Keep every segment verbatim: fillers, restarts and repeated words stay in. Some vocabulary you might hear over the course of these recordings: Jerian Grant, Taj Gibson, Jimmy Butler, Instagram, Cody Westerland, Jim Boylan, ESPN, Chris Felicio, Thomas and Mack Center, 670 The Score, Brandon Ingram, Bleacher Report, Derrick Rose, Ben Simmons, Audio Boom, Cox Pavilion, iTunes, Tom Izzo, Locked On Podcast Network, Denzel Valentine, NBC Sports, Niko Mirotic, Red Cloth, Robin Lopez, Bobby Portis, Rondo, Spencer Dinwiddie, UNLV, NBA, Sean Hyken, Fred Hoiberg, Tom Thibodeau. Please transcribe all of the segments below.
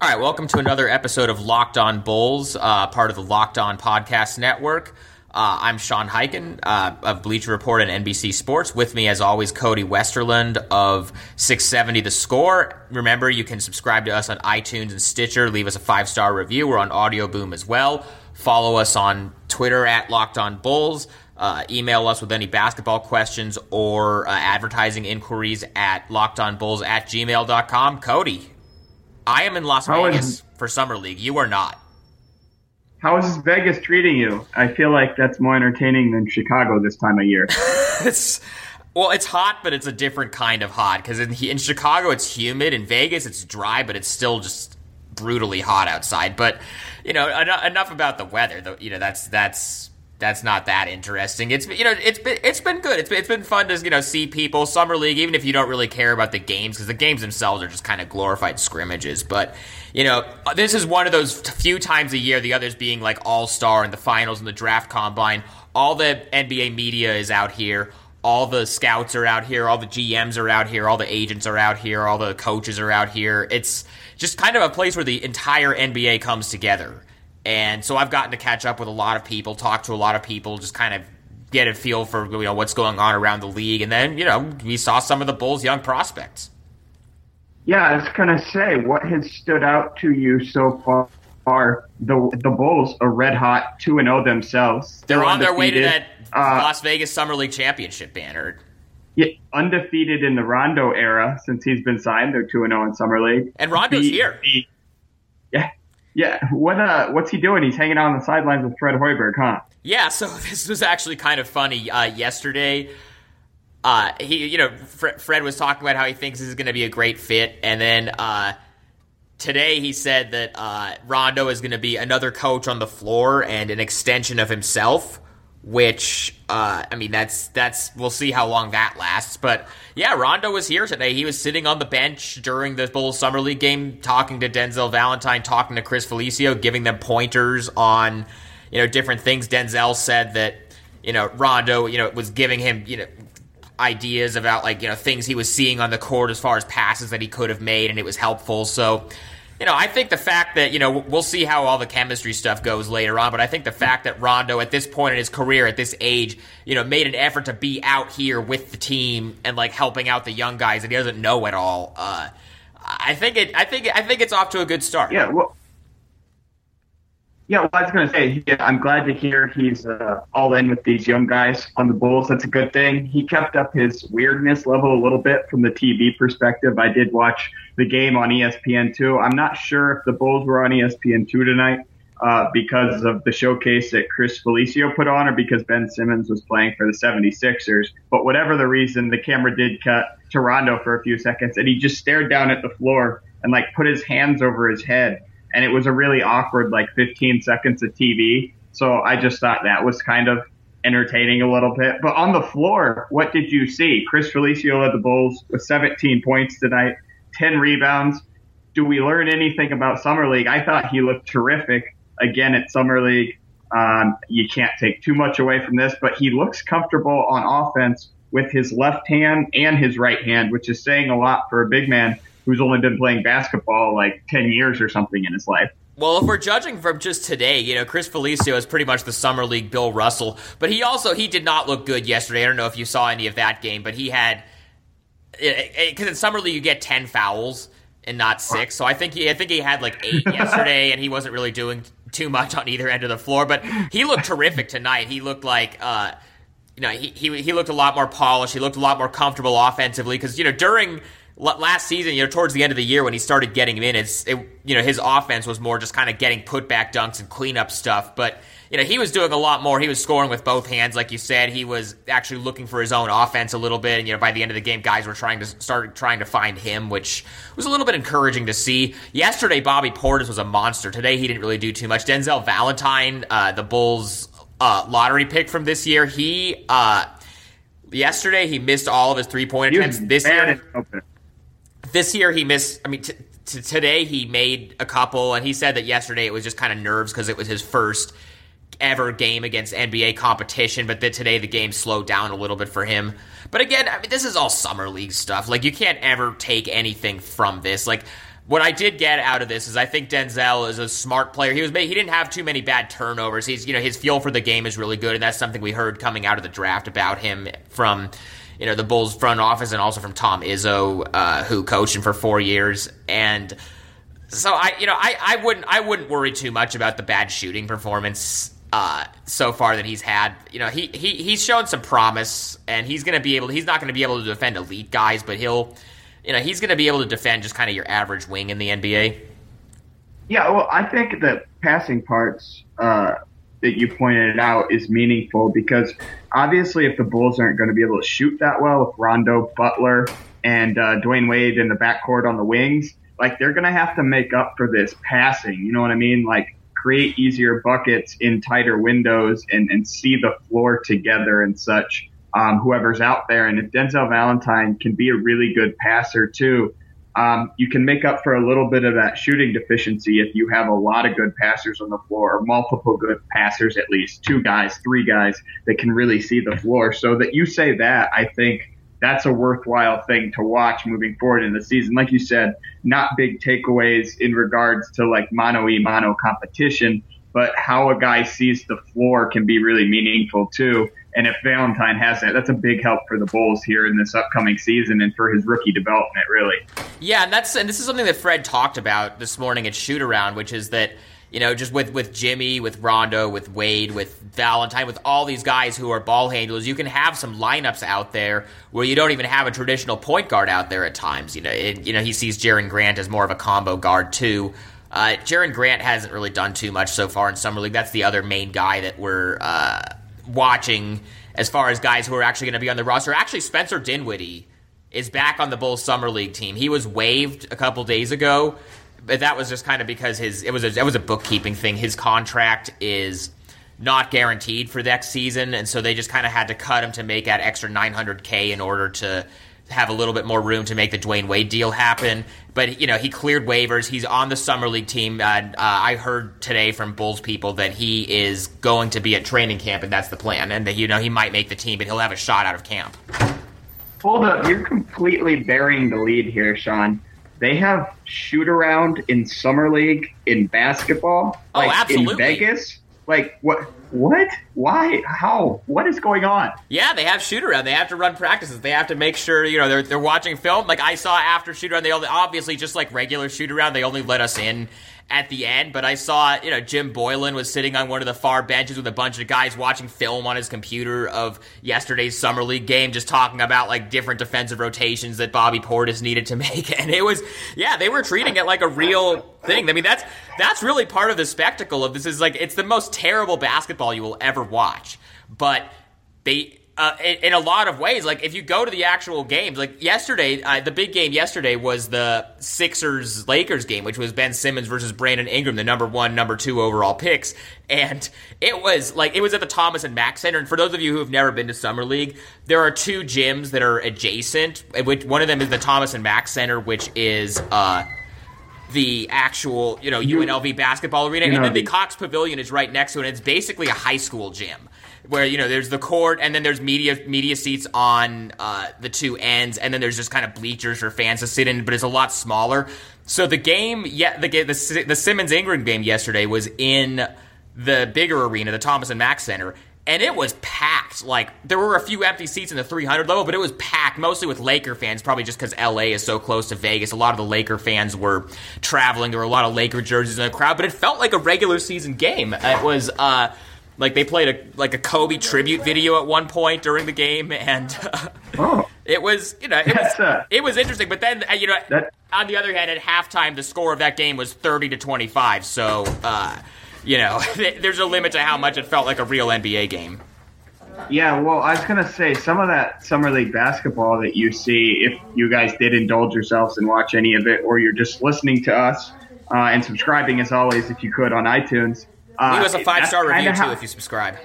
All right, welcome to another episode of Locked On Bulls, uh, part of the Locked On Podcast Network. Uh, I'm Sean Hyken uh, of Bleacher Report and N B C Sports. With me, as always, Cody Westerland of six seventy The Score. Remember, you can subscribe to us on iTunes and Stitcher. Leave us a five-star review. We're on Audio Boom as well. Follow us on Twitter at Locked On Bulls. Uh, email us with any basketball questions or uh, advertising inquiries at lockedonbulls at gmail dot com. Cody, I am in Las how Vegas is, for Summer League. You are not. How is Vegas treating you? I feel like that's more entertaining than Chicago this time of year. it's, well, it's hot, but it's a different kind of hot. Because in, in Chicago, it's humid. In Vegas, it's dry, but it's still just brutally hot outside. But, you know, en- enough about the weather. The, you know, that's that's... That's not that interesting. It's you know it's been it's been good. It's been, it's been fun to you know see people. Summer League, even if you don't really care about the games, because the games themselves are just kind of glorified scrimmages. But you know this is one of those few times a year. The others being like All Star and the finals and the draft combine. All the N B A media is out here. All the scouts are out here. All the G Ms are out here. All the agents are out here. All the coaches are out here. It's just kind of a place where the entire N B A comes together. And so I've gotten to catch up with a lot of people, talk to a lot of people, just kind of get a feel for you know what's going on around the league. And then, you know, we saw some of the Bulls' young prospects. Yeah, I was going to say, what has stood out to you so far? Are the the Bulls are red-hot two and oh themselves. They're, They're on undefeated. Their way to that uh, Las Vegas Summer League Championship banner. Yeah, undefeated in the Rondo era since he's been signed. They're two and oh in Summer League. And Rondo's the, here. The, yeah. Yeah, what uh, what's he doing? He's hanging out on the sidelines with Fred Hoiberg, huh? Yeah, so this was actually kind of funny. Uh, yesterday, uh, he, you know, Fred, Fred was talking about how he thinks this is going to be a great fit, and then uh, today he said that uh, Rondo is going to be another coach on the floor and an extension of himself. Which, uh, I mean, that's that's we'll see how long that lasts. But yeah, Rondo was here today. He was sitting on the bench during the Bulls Summer League game, talking to Denzel Valentine, talking to Chris Felicio, giving them pointers on, you know, different things. Denzel said that, you know, Rondo, you know, was giving him, you know, ideas about like, you know, things he was seeing on the court as far as passes that he could have made, and it was helpful. So, you know, I think the fact that, you know, we'll see how all the chemistry stuff goes later on, but I think the fact that Rondo at this point in his career, at this age, you know, made an effort to be out here with the team and, like, helping out the young guys that he doesn't know at all, uh, I think it. I think I think it's off to a good start. Yeah, well, yeah, well I was going to say, yeah, I'm glad to hear he's uh, all in with these young guys on the Bulls. That's a good thing. He kept up his weirdness level a little bit from the T V perspective. I did watch the game on E S P N two. I'm not sure if the Bulls were on E S P N two tonight uh, because of the showcase that Chris Felicio put on or because Ben Simmons was playing for the seventy-sixers. But whatever the reason, the camera did cut to Rondo for a few seconds, and he just stared down at the floor and, like, put his hands over his head. And it was a really awkward, like, fifteen seconds of T V. So I just thought that was kind of entertaining a little bit. But on the floor, what did you see? Chris Felicio led the Bulls with seventeen points tonight. ten rebounds. Do we learn anything about Summer League? I thought he looked terrific again at Summer League. Um, you can't take too much away from this, but he looks comfortable on offense with his left hand and his right hand, which is saying a lot for a big man who's only been playing basketball like ten years or something in his life. Well, if we're judging from just today, you know, Chris Felicio is pretty much the Summer League Bill Russell, but he also, he did not look good yesterday. I don't know if you saw any of that game, but he had, because in Summer League you get ten fouls and not six, so I think he I think he had like eight yesterday, and he wasn't really doing too much on either end of the floor. But he looked terrific tonight. He looked like uh, you know he, he he looked a lot more polished. He looked a lot more comfortable offensively because you know during last season, you know, towards the end of the year when he started getting minutes, it, you know, his offense was more just kind of getting putback dunks and cleanup stuff. But, you know, he was doing a lot more. He was scoring with both hands, like you said. He was actually looking for his own offense a little bit. And, you know, by the end of the game, guys were trying to start trying to find him, which was a little bit encouraging to see. Yesterday, Bobby Portis was a monster. Today, he didn't really do too much. Denzel Valentine, uh, the Bulls' uh, lottery pick from this year, he uh, yesterday he missed all of his three-point attempts. This year. Okay. This year he missed, I mean, t- t- today he made a couple, and he said that yesterday it was just kind of nerves because it was his first ever game against N B A competition, but then today the game slowed down a little bit for him. But again, I mean, this is all summer league stuff. Like, you can't ever take anything from this. Like, what I did get out of this is I think Denzel is a smart player. He was he didn't have too many bad turnovers. He's, you know, his feel for the game is really good, and that's something we heard coming out of the draft about him from, you know, the Bulls front office and also from Tom Izzo, uh, who coached him for four years. And so I, you know, I, I wouldn't, I wouldn't worry too much about the bad shooting performance, uh, so far that he's had. You know, he, he, he's shown some promise, and he's going to be able, he's not going to be able to defend elite guys, but he'll, you know, he's going to be able to defend just kind of your average wing in the N B A. Yeah. Well, I think the passing parts, uh, that you pointed out is meaningful, because obviously if the Bulls aren't going to be able to shoot that well with Rondo, Butler, and uh, Dwayne Wade in the backcourt on the wings, like, they're going to have to make up for this passing. You know what I mean? Like, create easier buckets in tighter windows and, and see the floor together and such, um, whoever's out there. And if Denzel Valentine can be a really good passer too, Um, you can make up for a little bit of that shooting deficiency if you have a lot of good passers on the floor, or multiple good passers, at least two guys, three guys that can really see the floor. So that you say that, I think that's a worthwhile thing to watch moving forward in the season. Like you said, not big takeaways in regards to like mano-a-mano competition, but how a guy sees the floor can be really meaningful too. And if Valentine has that, that's a big help for the Bulls here in this upcoming season and for his rookie development, really. Yeah, and that's and this is something that Fred talked about this morning at Shoot Around, which is that, you know, just with, with Jimmy, with Rondo, with Wade, with Valentine, with all these guys who are ball handlers, you can have some lineups out there where you don't even have a traditional point guard out there at times. You know, it, you know, he sees Jerian Grant as more of a combo guard too. Uh, Jerian Grant hasn't really done too much so far in summer league. That's the other main guy that we're uh, watching as far as guys who are actually going to be on the roster. Actually, Spencer Dinwiddie is back on the Bulls summer league team. He was waived a couple days ago, but that was just kind of because his it was a, it was a bookkeeping thing. His contract is not guaranteed for next season, and so they just kind of had to cut him to make that extra nine hundred K in order to have a little bit more room to make the Dwayne Wade deal happen. But, you know, he cleared waivers. He's on the summer league team. Uh, uh, I heard today from Bulls people that he is going to be at training camp, and that's the plan. And that, you know, he might make the team, but he'll have a shot out of camp. Hold up. You're completely burying the lead here, Sean. They have shoot-around in summer league in basketball. Oh, like absolutely. In Vegas. Like, what? What? Why? How? What is going on? Yeah, they have shoot-around. They have to run practices. They have to make sure, you know, they're they're watching film. Like, I saw after shoot-around, they only, obviously, just like regular shoot-around, they only let us in at the end. But I saw, you know, Jim Boylan was sitting on one of the far benches with a bunch of guys watching film on his computer of yesterday's summer league game, just talking about, like, different defensive rotations that Bobby Portis needed to make. And it was, yeah, they were treating it like a real thing. I mean, that's that's really part of the spectacle of this. Is like, it's the most terrible basketball you will ever watch, but they uh, in, in a lot of ways, like, if you go to the actual games, like yesterday, uh, the big game yesterday was the Sixers Lakers game, which was Ben Simmons versus Brandon Ingram, the number one, number two overall picks, and it was like it was at the Thomas and Mack Center. And for those of you who have never been to summer league, there are two gyms that are adjacent. Which one of them is the Thomas and Mack Center, which is uh, the actual, you know, U N L V basketball arena, and then the Cox Pavilion is right next to it. And it's basically a high school gym where, you know, there's the court, and then there's media media seats on uh, the two ends, and then there's just kind of bleachers for fans to sit in, but it's a lot smaller. So the game, yeah, the the, the Simmons-Ingram game yesterday was in the bigger arena, the Thomas and Mack Center. And it was packed. Like, there were a few empty seats in the three hundred level, but it was packed, mostly with Laker fans, probably just because L A is so close to Vegas. A lot of the Laker fans were traveling. There were a lot of Laker jerseys in the crowd, but it felt like a regular season game. It was, uh, like, they played a like a Kobe tribute video at one point during the game, and uh, oh. It was, you know, it yes, was uh, it was interesting. But then, you know, that, on the other hand, at halftime, the score of that game was thirty to twenty-five. So, uh, you know, there's a limit to how much it felt like a real N B A game. Yeah, well, I was going to say, some of that summer league basketball that you see, if you guys did indulge yourselves and watch any of it, or you're just listening to us uh, and subscribing, as always, if you could, on iTunes. Uh, Leave us a five-star review, how, too, if you subscribe.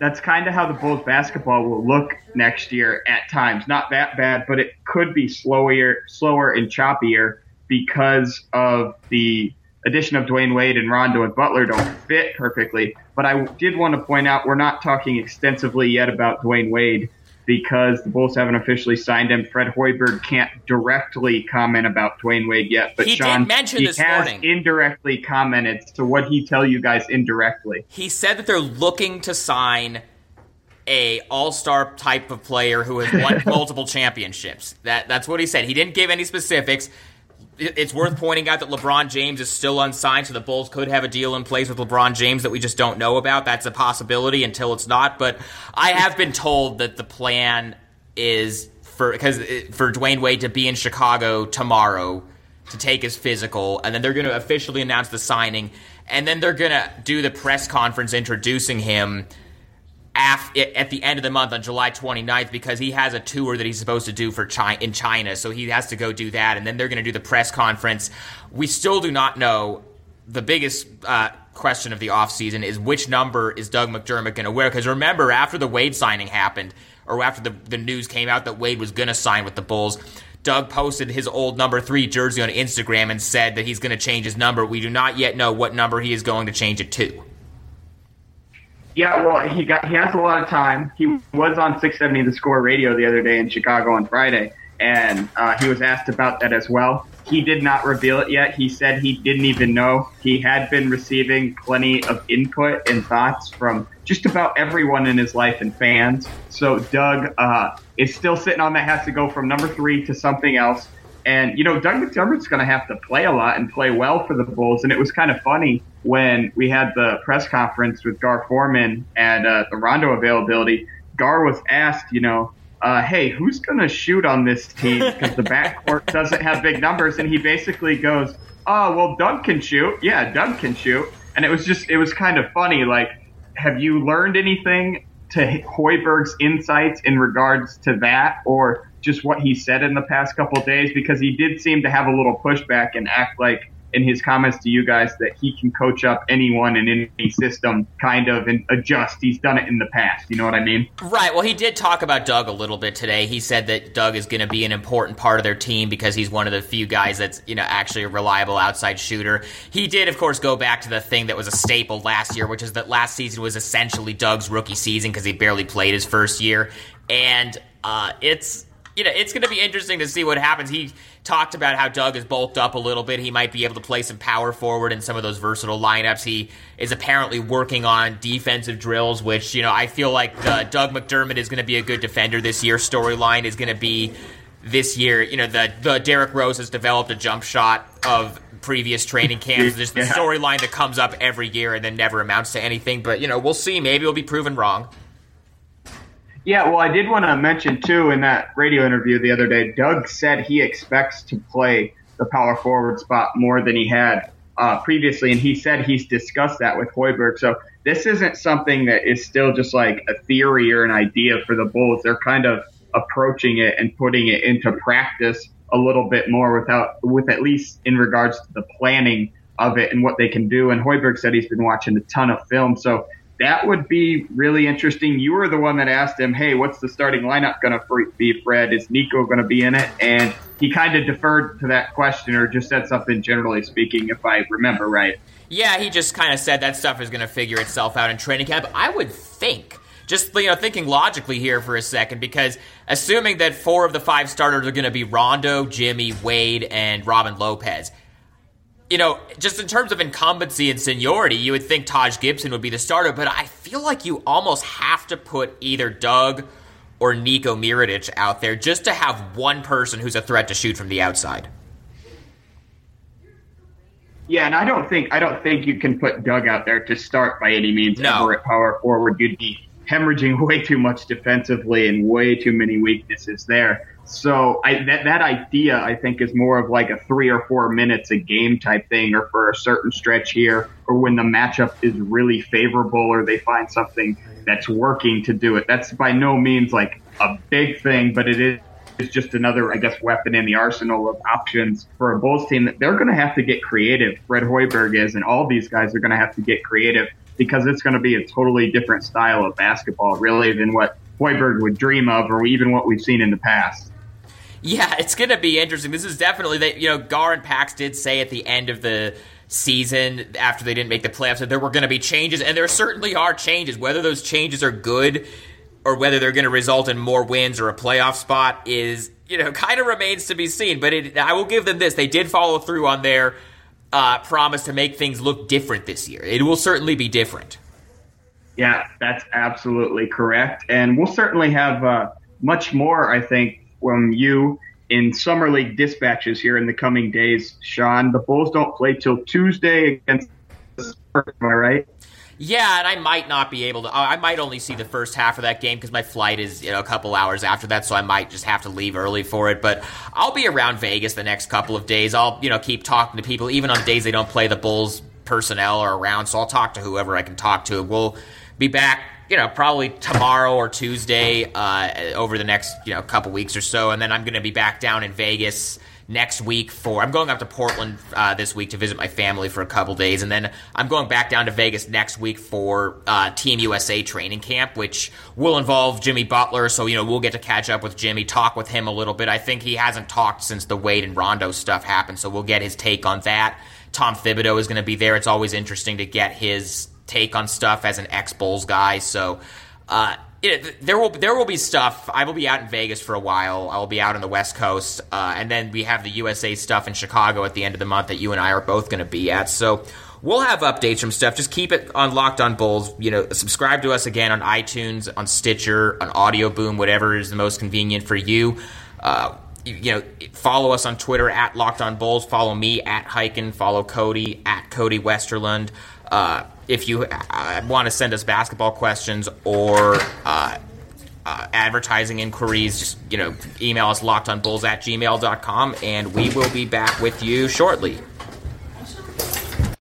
That's kind of how the Bulls basketball will look next year at times. Not that bad, but it could be slower, slower and choppier because of the addition of Dwayne Wade and Rondo and Butler don't fit perfectly. But I did want to point out we're not talking extensively yet about Dwayne Wade because the Bulls haven't officially signed him. Fred Hoiberg can't directly comment about Dwayne Wade yet, but he Sean, did mention he this has morning. indirectly commented. So what he tell you guys indirectly? He said that they're looking to sign a all-star type of player who has won multiple championships. That that's what he said. He didn't give any specifics. It's worth pointing out that LeBron James is still unsigned, so the Bulls could have a deal in place with LeBron James that we just don't know about. That's a possibility until it's not. But I have been told that the plan is for because for Dwayne Wade to be in Chicago tomorrow to take his physical, and then they're going to officially announce the signing, and then they're going to do the press conference introducing him at the end of the month on July twenty-ninth, because he has a tour that he's supposed to do for China, in China, so he has to go do that, and then they're going to do the press conference. We still do not know. The biggest uh, question of the offseason is which number is Doug McDermott going to wear, because remember, after the Wade signing happened, or after the, the news came out that Wade was going to sign with the Bulls, Doug posted his old number three jersey on Instagram and said that he's going to change his number. We do not yet know what number he is going to change it to. Yeah, well, he got he has a lot of time. He was on six seventy The Score radio the other day in Chicago on Friday, and uh, he was asked about that as well. He did not reveal it yet. He said he didn't even know. He had been receiving plenty of input and thoughts from just about everyone in his life and fans. So Doug uh, is still sitting on that, has to go from number three to something else. And, you know, Doug McDermott's going to have to play a lot and play well for the Bulls. And it was kind of funny when we had the press conference with Gar Foreman and uh, the Rondo availability. Gar was asked, you know, uh, hey, who's going to shoot on this team because the backcourt doesn't have big numbers? And he basically goes, oh, well, Doug can shoot. Yeah, Doug can shoot. And it was just it was kind of funny. Like, have you learned anything to Hoiberg's insights in regards to that, or just what he said in the past couple of days? Because he did seem to have a little pushback and act like in his comments to you guys that he can coach up anyone in any system kind of and adjust. He's done it in the past. You know what I mean? Right. Well, he did talk about Doug a little bit today. He said that Doug is going to be an important part of their team because he's one of the few guys that's, you know, actually a reliable outside shooter. He did, of course, go back to the thing that was a staple last year, which is that last season was essentially Doug's rookie season because he barely played his first year. And uh, it's... You know, it's going to be interesting to see what happens. He talked about how Doug is bulked up a little bit. He might be able to play some power forward in some of those versatile lineups. He is apparently working on defensive drills, which, you know, I feel like uh, Doug McDermott is going to be a good defender this year. Storyline is going to be this year. You know, the, the Derrick Rose has developed a jump shot of previous training camps. There's the storyline that comes up every year and then never amounts to anything. But, you know, we'll see. Maybe we'll be proven wrong. Yeah, well, I did want to mention, too, in that radio interview the other day, Doug said he expects to play the power forward spot more than he had uh, previously, and he said he's discussed that with Hoiberg. So this isn't something that is still just like a theory or an idea for the Bulls. They're kind of approaching it and putting it into practice a little bit more without, with at least in regards to the planning of it and what they can do. And Hoiberg said he's been watching a ton of film, so that would be really interesting. You were the one that asked him, hey, what's the starting lineup going to be, Fred? Is Niko going to be in it? And he kind of deferred to that question or just said something generally speaking, if I remember right. Yeah, he just kind of said that stuff is going to figure itself out in training camp. I would think, just you know, thinking logically here for a second, because assuming that four of the five starters are going to be Rondo, Jimmy, Wade, and Robin Lopez, you know, just in terms of incumbency and seniority, you would think Taj Gibson would be the starter, but I feel like you almost have to put either Doug or Niko Mirotic out there just to have one person who's a threat to shoot from the outside. Yeah, and I don't think I don't think you can put Doug out there to start by any means. No. Ever at power forward, you'd be hemorrhaging way too much defensively and way too many weaknesses there. So I, that that idea, I think, is more of like a three or four minutes a game type thing, or for a certain stretch here, or when the matchup is really favorable or they find something that's working to do it. That's by no means like a big thing, but it is it's just another, I guess, weapon in the arsenal of options for a Bulls team that they're going to have to get creative. Fred Hoiberg is, and all these guys are going to have to get creative, because it's going to be a totally different style of basketball, really, than what Hoiberg would dream of, or even what we've seen in the past. Yeah, it's going to be interesting. This is definitely, they, you know, Gar and Pax did say at the end of the season, after they didn't make the playoffs, that there were going to be changes, and there certainly are changes. Whether those changes are good or whether they're going to result in more wins or a playoff spot is, you know, kind of remains to be seen. But it, I will give them this. They did follow through on their uh, promise to make things look different this year. It will certainly be different. Yeah, that's absolutely correct. And we'll certainly have uh, much more, I think, from you in Summer League dispatches here in the coming days, Sean. The Bulls don't play till Tuesday against the Spurs, am I right? Yeah, and I might not be able to. I might only see the first half of that game because my flight is, you know, a couple hours after that, so I might just have to leave early for it. But I'll be around Vegas the next couple of days. I'll, you know, keep talking to people, even on days they don't play. The Bulls personnel are around, so I'll talk to whoever I can talk to. We'll be back, you know, probably tomorrow or Tuesday uh, over the next, you know, couple weeks or so, and then I'm going to be back down in Vegas next week for, I'm going up to Portland uh, this week to visit my family for a couple days, and then I'm going back down to Vegas next week for uh, Team U S A training camp, which will involve Jimmy Butler, so, you know, we'll get to catch up with Jimmy, talk with him a little bit. I think he hasn't talked since the Wade and Rondo stuff happened, so we'll get his take on that. Tom Thibodeau is going to be there. It's always interesting to get his take on stuff as an ex-Bulls guy, so uh, It, there will there will be stuff. I will be out in Vegas for a while. I will be out on the West Coast, uh, and then we have the U S A stuff in Chicago at the end of the month that you and I are both going to be at. So we'll have updates from stuff. Just keep it on Locked On Bulls. You know, subscribe to us again on iTunes, on Stitcher, on Audio Boom, whatever is the most convenient for you. Uh, you, you know, follow us on Twitter at Locked On Bulls. Follow me at Hyken. Follow Cody at Cody Westerlund. Uh, if you uh, want to send us basketball questions or uh, uh, advertising inquiries, just, you know, email us lockedonbulls at gmail dot com, and we will be back with you shortly.